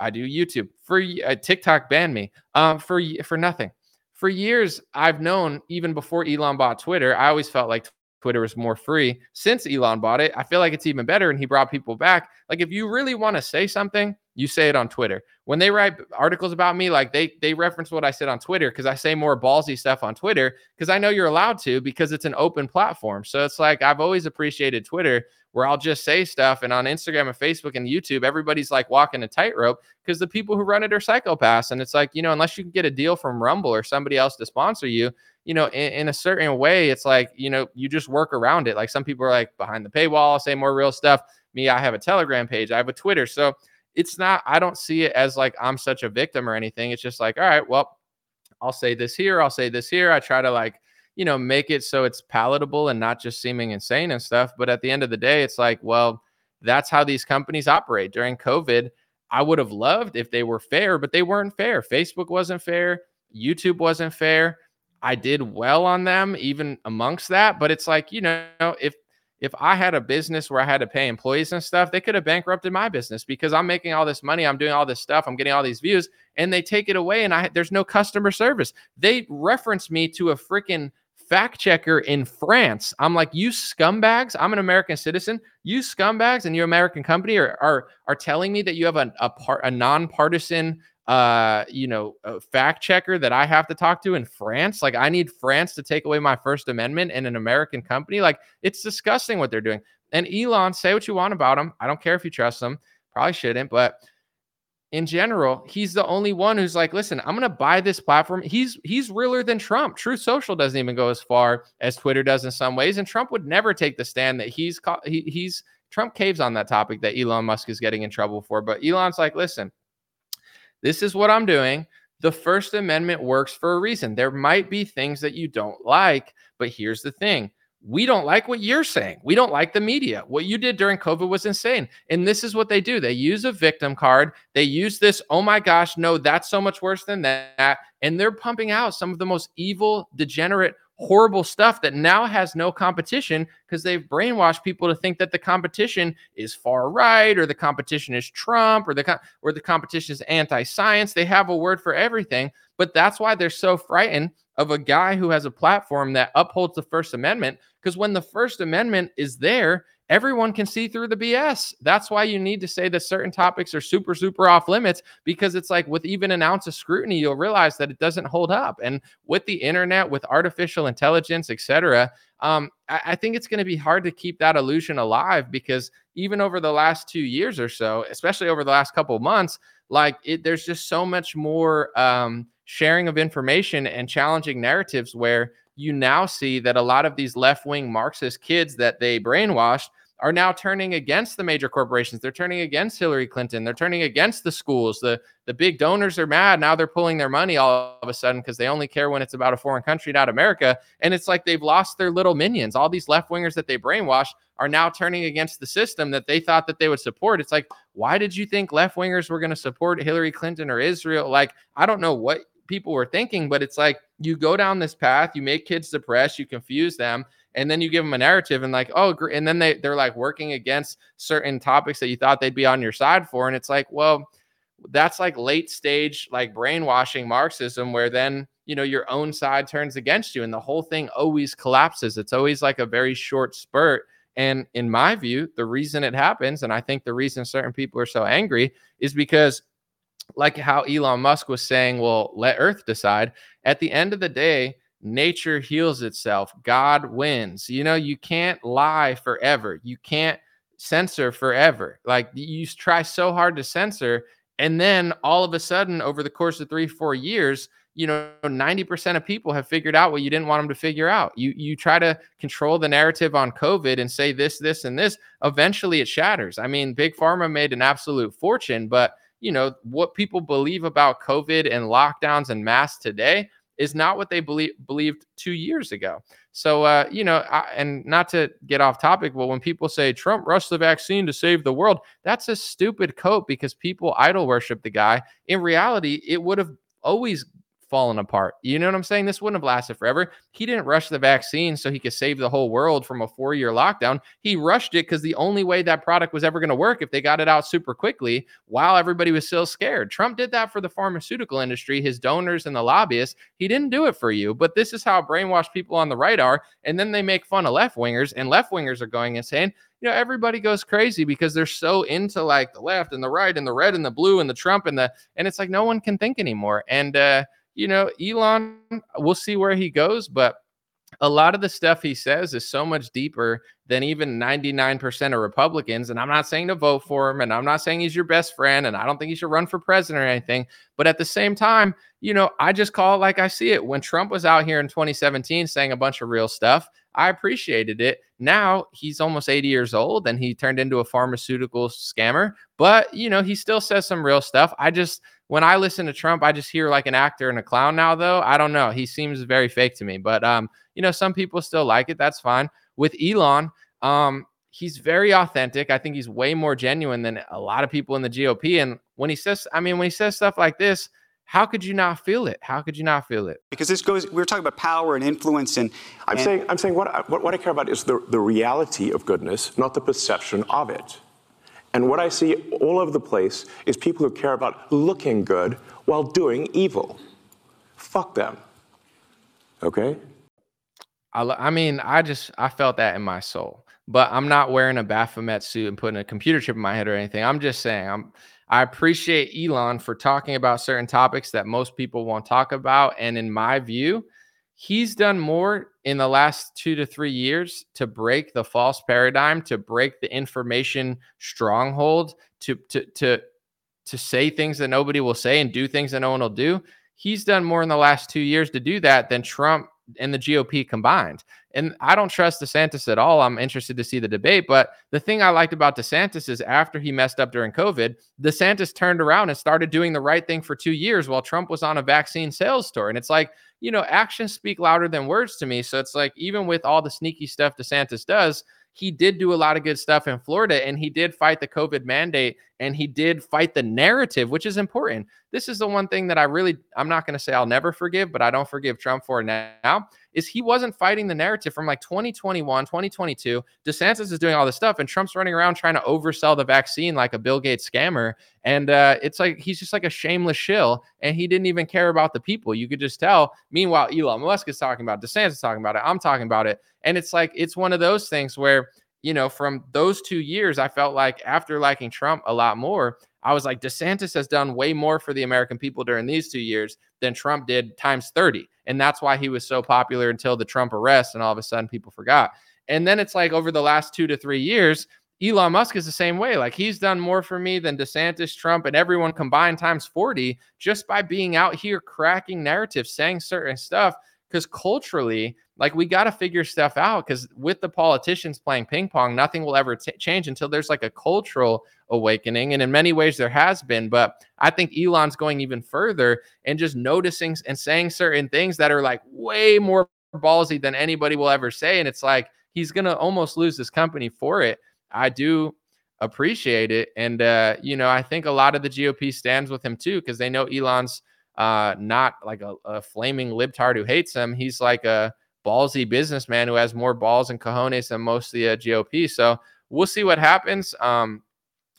I do YouTube. For TikTok banned me for nothing. For years, I've known, even before Elon bought Twitter, I always felt like Twitter was more free. Since Elon bought it, I feel like it's even better, and he brought people back. Like, if you really want to say something, you say it on Twitter. When they write articles about me, like they reference what I said on Twitter, because I say more ballsy stuff on Twitter because I know you're allowed to, because it's an open platform. So it's like, I've always appreciated Twitter, where I'll just say stuff. And on Instagram and Facebook and YouTube, everybody's like walking a tightrope because the people who run it are psychopaths. And it's like, you know, unless you can get a deal from Rumble or somebody else to sponsor you, you know, in a certain way, it's like, you know, you just work around it. Like, some people are like behind the paywall, say more real stuff. Me, I have a Telegram page, I have a Twitter. So it's not, I don't see it as like I'm such a victim or anything. It's just like, all right, well, I'll say this here, I'll say this here. I try to, like, you know, make it so it's palatable and not just seeming insane and stuff. But at the end of the day, it's like, well, that's how these companies operate. During COVID, I would have loved if they were fair, but they weren't fair. Facebook wasn't fair. YouTube wasn't fair. I did well on them, even amongst that. But it's like, you know, if I had a business where I had to pay employees and stuff, they could have bankrupted my business, because I'm making all this money, I'm doing all this stuff, I'm getting all these views, and they take it away, and there's no customer service. They reference me to a freaking fact checker in France. I'm like, you scumbags, I'm an American citizen, you scumbags, and your American company are telling me that you have a nonpartisan, you know, a fact checker that I have to talk to in France. Like, I need France to take away my First Amendment in an American company. Like, it's disgusting what they're doing. And Elon, say what you want about him, I don't care if you trust him, probably shouldn't, but in general, he's the only one who's like, listen, I'm going to buy this platform. He's realer than Trump. Truth Social doesn't even go as far as Twitter does in some ways. And Trump would never take the stand that Trump caves on that topic that Elon Musk is getting in trouble for. But Elon's like, listen, this is what I'm doing. The First Amendment works for a reason. There might be things that you don't like, but here's the thing. We don't like what you're saying. We don't like the media. What you did during COVID was insane. And this is what they do. They use a victim card. They use this, oh my gosh, no, that's so much worse than that. And they're pumping out some of the most evil, degenerate, horrible stuff that now has no competition, because they've brainwashed people to think that the competition is far right, or the competition is Trump, or the competition is anti-science. They have a word for everything. But that's why they're so frightened of a guy who has a platform that upholds the First Amendment, because when the First Amendment is there, everyone can see through the BS. That's why you need to say that certain topics are super, super off limits, because it's like, with even an ounce of scrutiny, you'll realize that it doesn't hold up. And with the internet, with artificial intelligence, etc., I think it's going to be hard to keep that illusion alive, because even over the last 2 years or so, especially over the last couple of months, like there's just so much more sharing of information and challenging narratives, where you now see that a lot of these left-wing Marxist kids that they brainwashed are now turning against the major corporations. They're turning against Hillary Clinton. They're turning against the schools. The big donors are mad. Now they're pulling their money all of a sudden because they only care when it's about a foreign country, not America. And it's like they've lost their little minions. All these left-wingers that they brainwashed are now turning against the system that they thought that they would support. It's like, why did you think left-wingers were going to support Hillary Clinton or Israel? Like, I don't know what people were thinking, but it's like you go down this path, you make kids depressed, you confuse them, and then you give them a narrative and like, oh, and then they're like working against certain topics that you thought they'd be on your side for. And it's like, well, that's like late stage, like brainwashing Marxism, where then, you know, your own side turns against you and the whole thing always collapses. It's always like a very short spurt. And in my view, the reason it happens, and I think the reason certain people are so angry, is because like how Elon Musk was saying, well, let Earth decide. At the end of the day, nature heals itself. God wins. You know, you can't lie forever. You can't censor forever. Like, you try so hard to censor, and then all of a sudden, over the course of 3-4 years, you know, 90% of people have figured out what you didn't want them to figure out. You try to control the narrative on COVID and say this, this, and this. Eventually, it shatters. I mean, Big Pharma made an absolute fortune, but you know, what people believe about COVID and lockdowns and masks today is not what they believed 2 years ago. So, you know, and not to get off topic, but when people say Trump rushed the vaccine to save the world, that's a stupid quote because people idol worship the guy. In reality, it would have always fallen apart. You know what I'm saying? This wouldn't have lasted forever. He didn't rush the vaccine so he could save the whole world from a 4-year lockdown. He rushed it because the only way that product was ever going to work if they got it out super quickly while everybody was still scared. Trump did that for the pharmaceutical industry, his donors and the lobbyists. He didn't do it for you, but this is how brainwashed people on the right are. And then they make fun of left-wingers, and left-wingers are going insane. You know, everybody goes crazy because they're so into like the left and the right and the red and the blue and the Trump and the, and it's like, no one can think anymore. And, you know, Elon, we'll see where he goes, but a lot of the stuff he says is so much deeper than even 99% of Republicans. And I'm not saying to vote for him, and I'm not saying he's your best friend, and I don't think he should run for president or anything. But at the same time, you know, I just call it like I see it. When Trump was out here in 2017 saying a bunch of real stuff, I appreciated it. Now he's almost 80 years old and he turned into a pharmaceutical scammer, but you know, he still says some real stuff. I just, when I listen to Trump, I just hear like an actor and a clown now, though. I don't know. He seems very fake to me, but, you know, some people still like it. That's fine. With Elon, he's very authentic. I think he's way more genuine than a lot of people in the GOP. And when he says, I mean, when he says stuff like this, how could you not feel it? How could you not feel it? Because this goes, we were talking about power and influence, and I'm saying what I care about is the reality of goodness, not the perception of it. And what I see all over the place is people who care about looking good while doing evil. Fuck them. Okay? I felt that in my soul. But I'm not wearing a Baphomet suit and putting a computer chip in my head or anything. I'm just saying I appreciate Elon for talking about certain topics that most people won't talk about. And in my view, he's done more in the last 2 to 3 years to break the false paradigm, to break the information stronghold, to say things that nobody will say and do things that no one will do. He's done more in the last 2 years to do that than Trump and the GOP combined. And I don't trust DeSantis at all. I'm interested to see the debate. But the thing I liked about DeSantis is after he messed up during COVID, DeSantis turned around and started doing the right thing for 2 years while Trump was on a vaccine sales tour. And it's like, you know, actions speak louder than words to me. So it's like, even with all the sneaky stuff DeSantis does, he did do a lot of good stuff in Florida, and he did fight the COVID mandate, and he did fight the narrative, which is important. This is the one thing that I'm not going to say I'll never forgive, but I don't forgive Trump for now, is he wasn't fighting the narrative from like 2021, 2022. DeSantis is doing all this stuff, and Trump's running around trying to oversell the vaccine like a Bill Gates scammer. And it's like, he's just like a shameless shill, and he didn't even care about the people. You could just tell. Meanwhile, Elon Musk is talking about it, DeSantis is talking about it, I'm talking about it. And it's like, it's one of those things where, you know, from those 2 years, I felt like after liking Trump a lot more, I was like, DeSantis has done way more for the American people during these 2 years than Trump did times 30. And that's why he was so popular until the Trump arrest, and all of a sudden people forgot. And then it's like over the last 2 to 3 years, Elon Musk is the same way. Like, he's done more for me than DeSantis, Trump, and everyone combined times 40 just by being out here cracking narratives, saying certain stuff. because culturally, like, we got to figure stuff out, because with the politicians playing ping pong, nothing will ever change until there's like a cultural awakening. And in many ways there has been, but I think Elon's going even further and just noticing and saying certain things that are like way more ballsy than anybody will ever say. And it's like, he's going to almost lose this company for it. I do appreciate it. And, you know, I think a lot of the GOP stands with him too, because they know Elon's not like a flaming libtard who hates him. He's like a ballsy businessman who has more balls and cojones than most of the GOP. So we'll see what happens.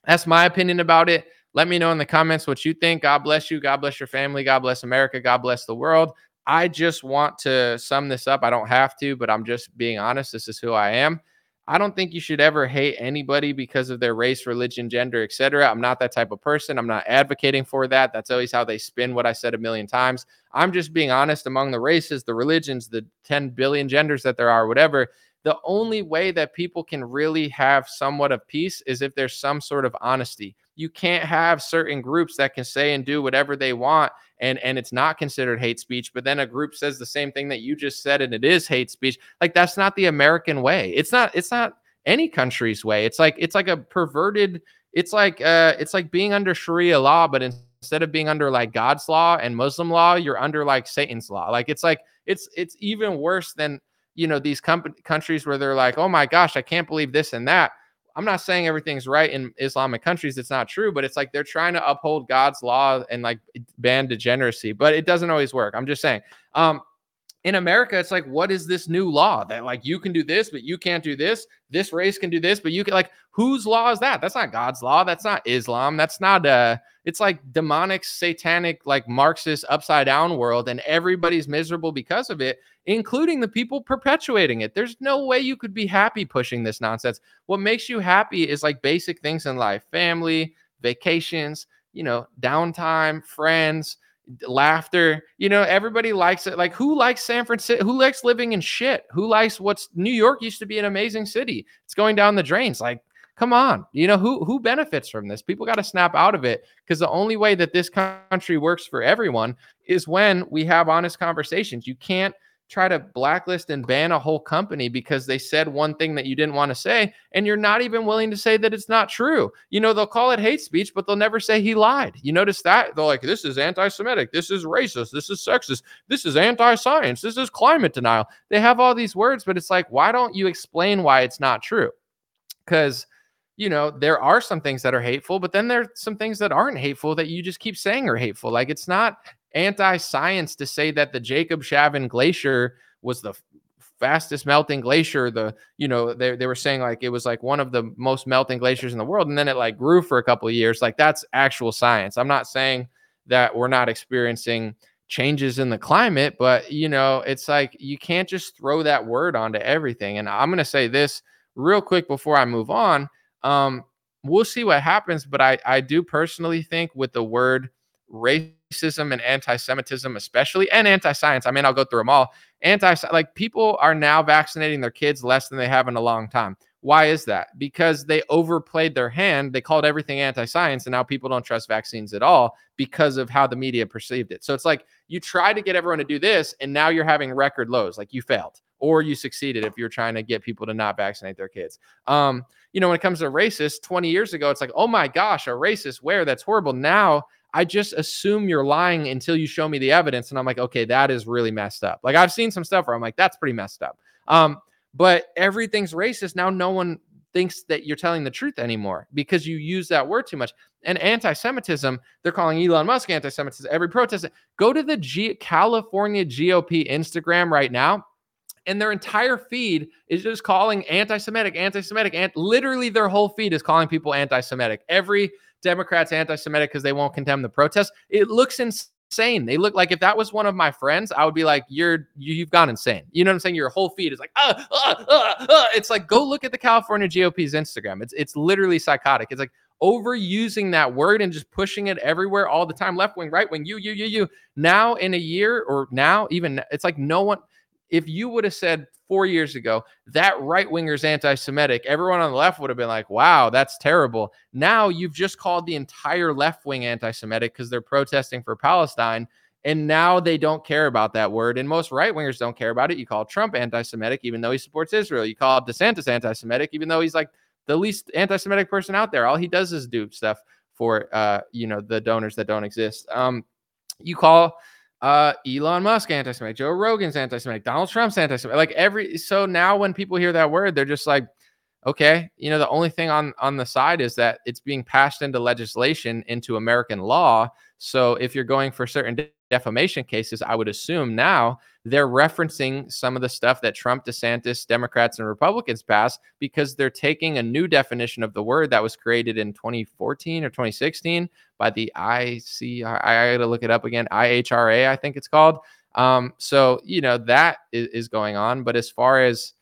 That's my opinion about it. Let me know in the comments what you think. God bless you. God bless your family. God bless America. God bless the world. I just want to sum this up. I don't have to, but I'm just being honest. This is who I am. I don't think you should ever hate anybody because of their race, religion, gender, etc. I'm not that type of person. I'm not advocating for that. That's always how they spin what I said a million times. I'm just being honest. Among the races, the religions, the 10 billion genders that there are, whatever, the only way that people can really have somewhat of peace is if there's some sort of honesty. You can't have certain groups that can say and do whatever they want, and it's not considered hate speech, but then a group says the same thing that you just said and it is hate speech. Like, that's not the American way. It's not any country's way. It's like a perverted, it's like being under Sharia law, but instead of being under like God's law and Muslim law, you're under like Satan's law. It's even worse than, you know, these countries where they're like, oh my gosh, I can't believe this and that. I'm not saying everything's right in Islamic countries. It's not true, but it's like they're trying to uphold God's law and like ban degeneracy, but it doesn't always work. I'm just saying, in America, it's like, what is this new law that like you can do this, but you can't do this? This race can do this, but you can, like, whose law is that? That's not God's law. That's not Islam. That's not it's like demonic, satanic, like Marxist upside down world. And everybody's miserable because of it, including the people perpetuating it. There's no way you could be happy pushing this nonsense. What makes you happy is like basic things in life: family, vacations, you know, downtime, friends, laughter. You know, everybody likes it. Like, who likes San Francisco? Who likes living in shit? Who likes what's New York used to be an amazing city? It's going down the drains. Like, come on. You know, who benefits from this? People got to snap out of it, because the only way that this country works for everyone is when we have honest conversations. You can't try to blacklist and ban a whole company because they said one thing that you didn't want to say, and you're not even willing to say that it's not true. You know, they'll call it hate speech, but they'll never say he lied. You notice that? They're like, this is anti-Semitic, this is racist, this is sexist, this is anti-science, this is climate denial. They have all these words, but it's like, why don't you explain why it's not true? Because, you know, there are some things that are hateful, but then there are some things that aren't hateful that you just keep saying are hateful. Like, it's not anti-science to say that the Jacob Chavin glacier was the fastest melting glacier. They were saying like it was like one of the most melting glaciers in the world, and then it like grew for a couple of years. Like, that's actual science. I'm not saying that we're not experiencing changes in the climate, but, you know, it's like you can't just throw that word onto everything. And I'm going to say this real quick before I move on. We'll see what happens, but I do personally think with the word racism and anti-Semitism, especially, and anti-science, I mean, I'll go through them all. Like, people are now vaccinating their kids less than they have in a long time. Why is that? Because they overplayed their hand. They called everything anti-science, and now people don't trust vaccines at all because of how the media perceived it. So it's like you try to get everyone to do this, and now you're having record lows. Like, you failed, or you succeeded if you're trying to get people to not vaccinate their kids. You know, when it comes to racists, 20 years ago, it's like, oh my gosh, a racist, where? That's horrible. Now I just assume you're lying until you show me the evidence. And I'm like, okay, that is really messed up. Like, I've seen some stuff where I'm like, that's pretty messed up. But everything's racist. Now no one thinks that you're telling the truth anymore because you use that word too much. And anti-Semitism, they're calling Elon Musk anti-Semitism. Every protest, go to the California GOP Instagram right now, and their entire feed is just calling anti-Semitic. And literally their whole feed is calling people anti-Semitic. Every Democrat's anti-Semitic because they won't condemn the protest. It looks insane. They look like, if that was one of my friends, I would be like, you've gone insane. You know what I'm saying? Your whole feed is like, It's like, go look at the California GOP's Instagram. It's literally psychotic. It's like overusing that word and just pushing it everywhere all the time. Left wing, right wing, you. Now in a year, or now even, it's like no one... If you would have said 4 years ago that right winger's anti-Semitic, everyone on the left would have been like, wow, that's terrible. Now you've just called the entire left wing anti-Semitic because they're protesting for Palestine. And now they don't care about that word. And most right-wingers don't care about it. You call Trump anti-Semitic, even though he supports Israel. You call DeSantis anti-Semitic, even though he's like the least anti-Semitic person out there. All he does is do stuff for, the donors that don't exist. You call Elon Musk anti-Semitic, Joe Rogan's anti-Semitic, Donald Trump's anti-Semitic. So now when people hear that word, they're just like, okay, the only thing on the side is that it's being passed into legislation, into American law. So if you're going for certain defamation cases, I would assume now they're referencing some of the stuff that Trump, DeSantis, Democrats, and Republicans passed, because they're taking a new definition of the word that was created in 2014 or 2016 by the ICR. I gotta look it up again. IHRA, I think it's called. That is going on. But as far as,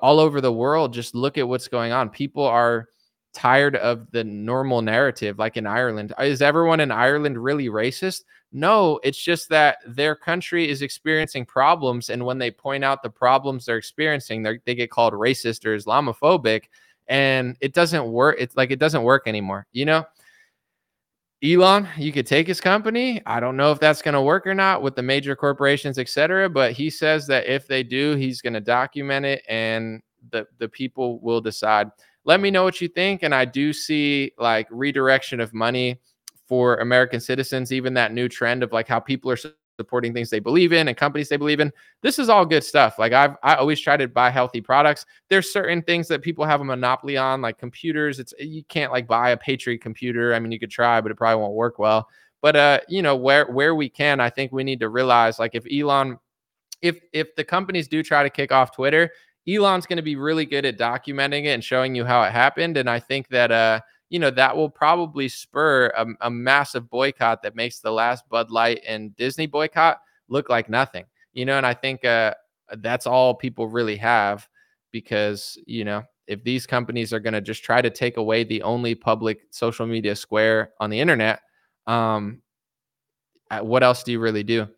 all over the world, just look at what's going on. People are tired of the normal narrative, like in Ireland. Is everyone in Ireland really racist? No, it's just that their country is experiencing problems. And when they point out the problems they're experiencing, they get called racist or Islamophobic. And it doesn't work. It's like, it doesn't work anymore. Elon, you could take his company. I don't know if that's going to work or not with the major corporations, et cetera. But he says that if they do, he's going to document it, and the people will decide. Let me know what you think. And I do see like redirection of money for American citizens, even that new trend of like how people are supporting things they believe in and companies they believe in. This is all good stuff. Like I always try to buy healthy products. There's certain things that people have a monopoly on, like computers. You can't like buy a Patriot computer. I mean, you could try, but it probably won't work well. But where we can, I think we need to realize, like, if Elon, if the companies do try to kick off Twitter, Elon's going to be really good at documenting it and showing you how it happened. And I think that that will probably spur a massive boycott that makes the last Bud Light and Disney boycott look like nothing, and I think that's all people really have, because, if these companies are going to just try to take away the only public social media square on the internet, what else do you really do?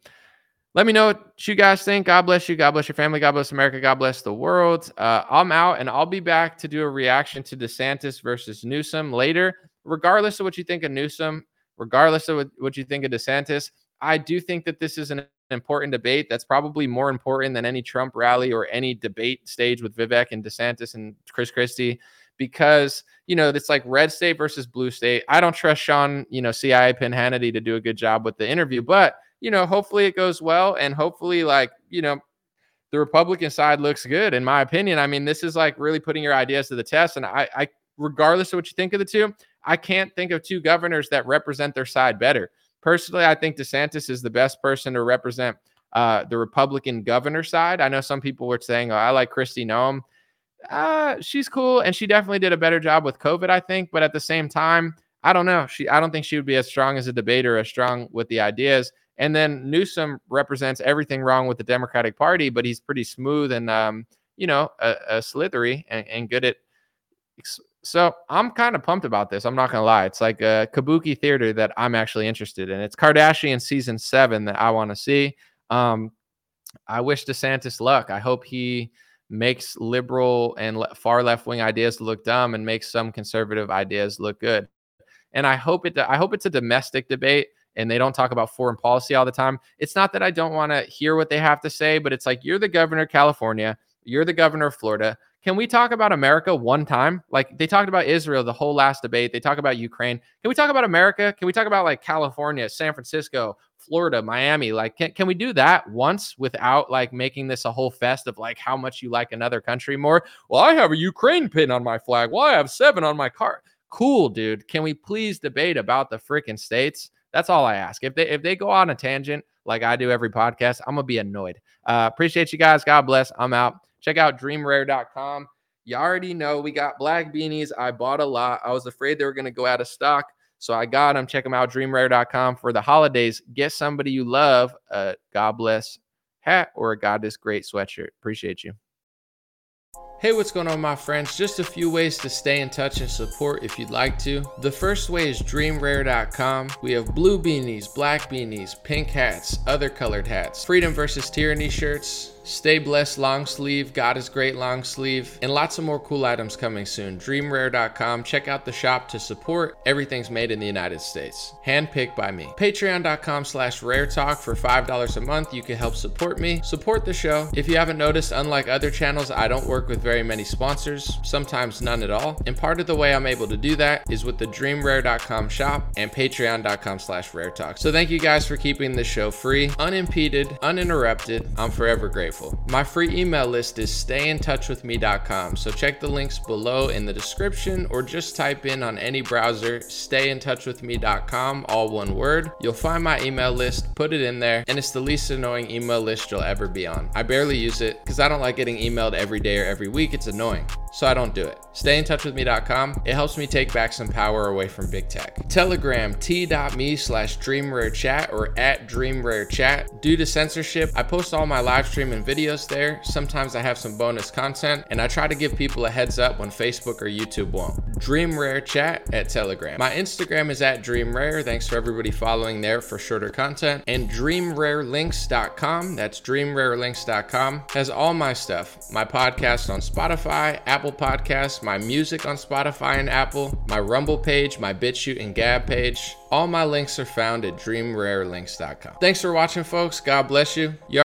Let me know what you guys think. God bless you. God bless your family. God bless America. God bless the world. I'm out, and I'll be back to do a reaction to DeSantis versus Newsom later. Regardless of what you think of Newsom, regardless of what you think of DeSantis, I do think that this is an important debate that's probably more important than any Trump rally or any debate stage with Vivek and DeSantis and Chris Christie, because, it's like red state versus blue state. I don't trust Sean, CIA Pin Hannity to do a good job with the interview, but hopefully it goes well. And hopefully, the Republican side looks good, in my opinion. I mean, this is like really putting your ideas to the test. And I, regardless of what you think of the two, I can't think of two governors that represent their side better. Personally, I think DeSantis is the best person to represent the Republican governor side. I know some people were saying, oh, I like Christy Noem. She's cool. And she definitely did a better job with COVID, I think. But at the same time, I don't know. I don't think she would be as strong as a debater, as strong with the ideas. And then Newsom represents everything wrong with the Democratic Party, but he's pretty smooth and, slithery and good at. So I'm kind of pumped about this. I'm not going to lie. It's like a kabuki theater that I'm actually interested in. It's Kardashian season 7 that I want to see. I wish DeSantis luck. I hope he makes liberal and far left-wing ideas look dumb and makes some conservative ideas look good. And I hope it's a domestic debate, and they don't talk about foreign policy all the time. It's not that I don't want to hear what they have to say, but it's like, you're the governor of California. You're the governor of Florida. Can we talk about America one time? Like, they talked about Israel the whole last debate. They talk about Ukraine. Can we talk about America? Can we talk about like California, San Francisco, Florida, Miami? Like, can we do that once without like making this a whole fest of like how much you like another country more? Well, I have a Ukraine pin on my flag. Well, I have 7 on my car. Cool, dude. Can we please debate about the freaking states? That's all I ask. If they go on a tangent like I do every podcast, I'm going to be annoyed. Appreciate you guys. God bless. I'm out. Check out dreamrare.com. You already know we got black beanies. I bought a lot. I was afraid they were going to go out of stock, so I got them. Check them out, dreamrare.com. For the holidays, get somebody you love a God bless hat or a God is great sweatshirt. Appreciate you. Hey, what's going on, my friends? Just a few ways to stay in touch and support if you'd like to. The first way is dreamrare.com. We have blue beanies, black beanies, pink hats, other colored hats, freedom versus tyranny shirts, Stay blessed, long sleeve. God is great, long sleeve. And lots of more cool items coming soon. Dreamrare.com. Check out the shop to support. Everything's made in the United States. Handpicked by me. Patreon.com/Rare Talk. For $5 a month, you can help support me. Support the show. If you haven't noticed, unlike other channels, I don't work with very many sponsors. Sometimes none at all. And part of the way I'm able to do that is with the dreamrare.com shop and patreon.com/Rare Talk. So thank you guys for keeping this show free, unimpeded, uninterrupted. I'm forever grateful. My free email list is stayintouchwithme.com. So check the links below in the description, or just type in on any browser stayintouchwithme.com, all one word. You'll find my email list, put it in there, and it's the least annoying email list you'll ever be on. I barely use it because I don't like getting emailed every day or every week. It's annoying. So I don't do it. Stayintouchwithme.com. It helps me take back some power away from big tech. Telegram, t.me/DreamRareChat or @DreamRareChat. Due to censorship, I post all my live stream and videos there. Sometimes I have some bonus content, and I try to give people a heads up when Facebook or YouTube won't. DreamRareChat at Telegram. My Instagram is @DreamRare. Thanks for everybody following there for shorter content. And DreamRareLinks.com. That's DreamRareLinks.com. Has all my stuff. My podcast on Spotify, Apple Podcasts, my music on Spotify and Apple, my Rumble page, my BitChute and Gab page. All my links are found at DreamRareLinks.com. Thanks for watching, folks. God bless you.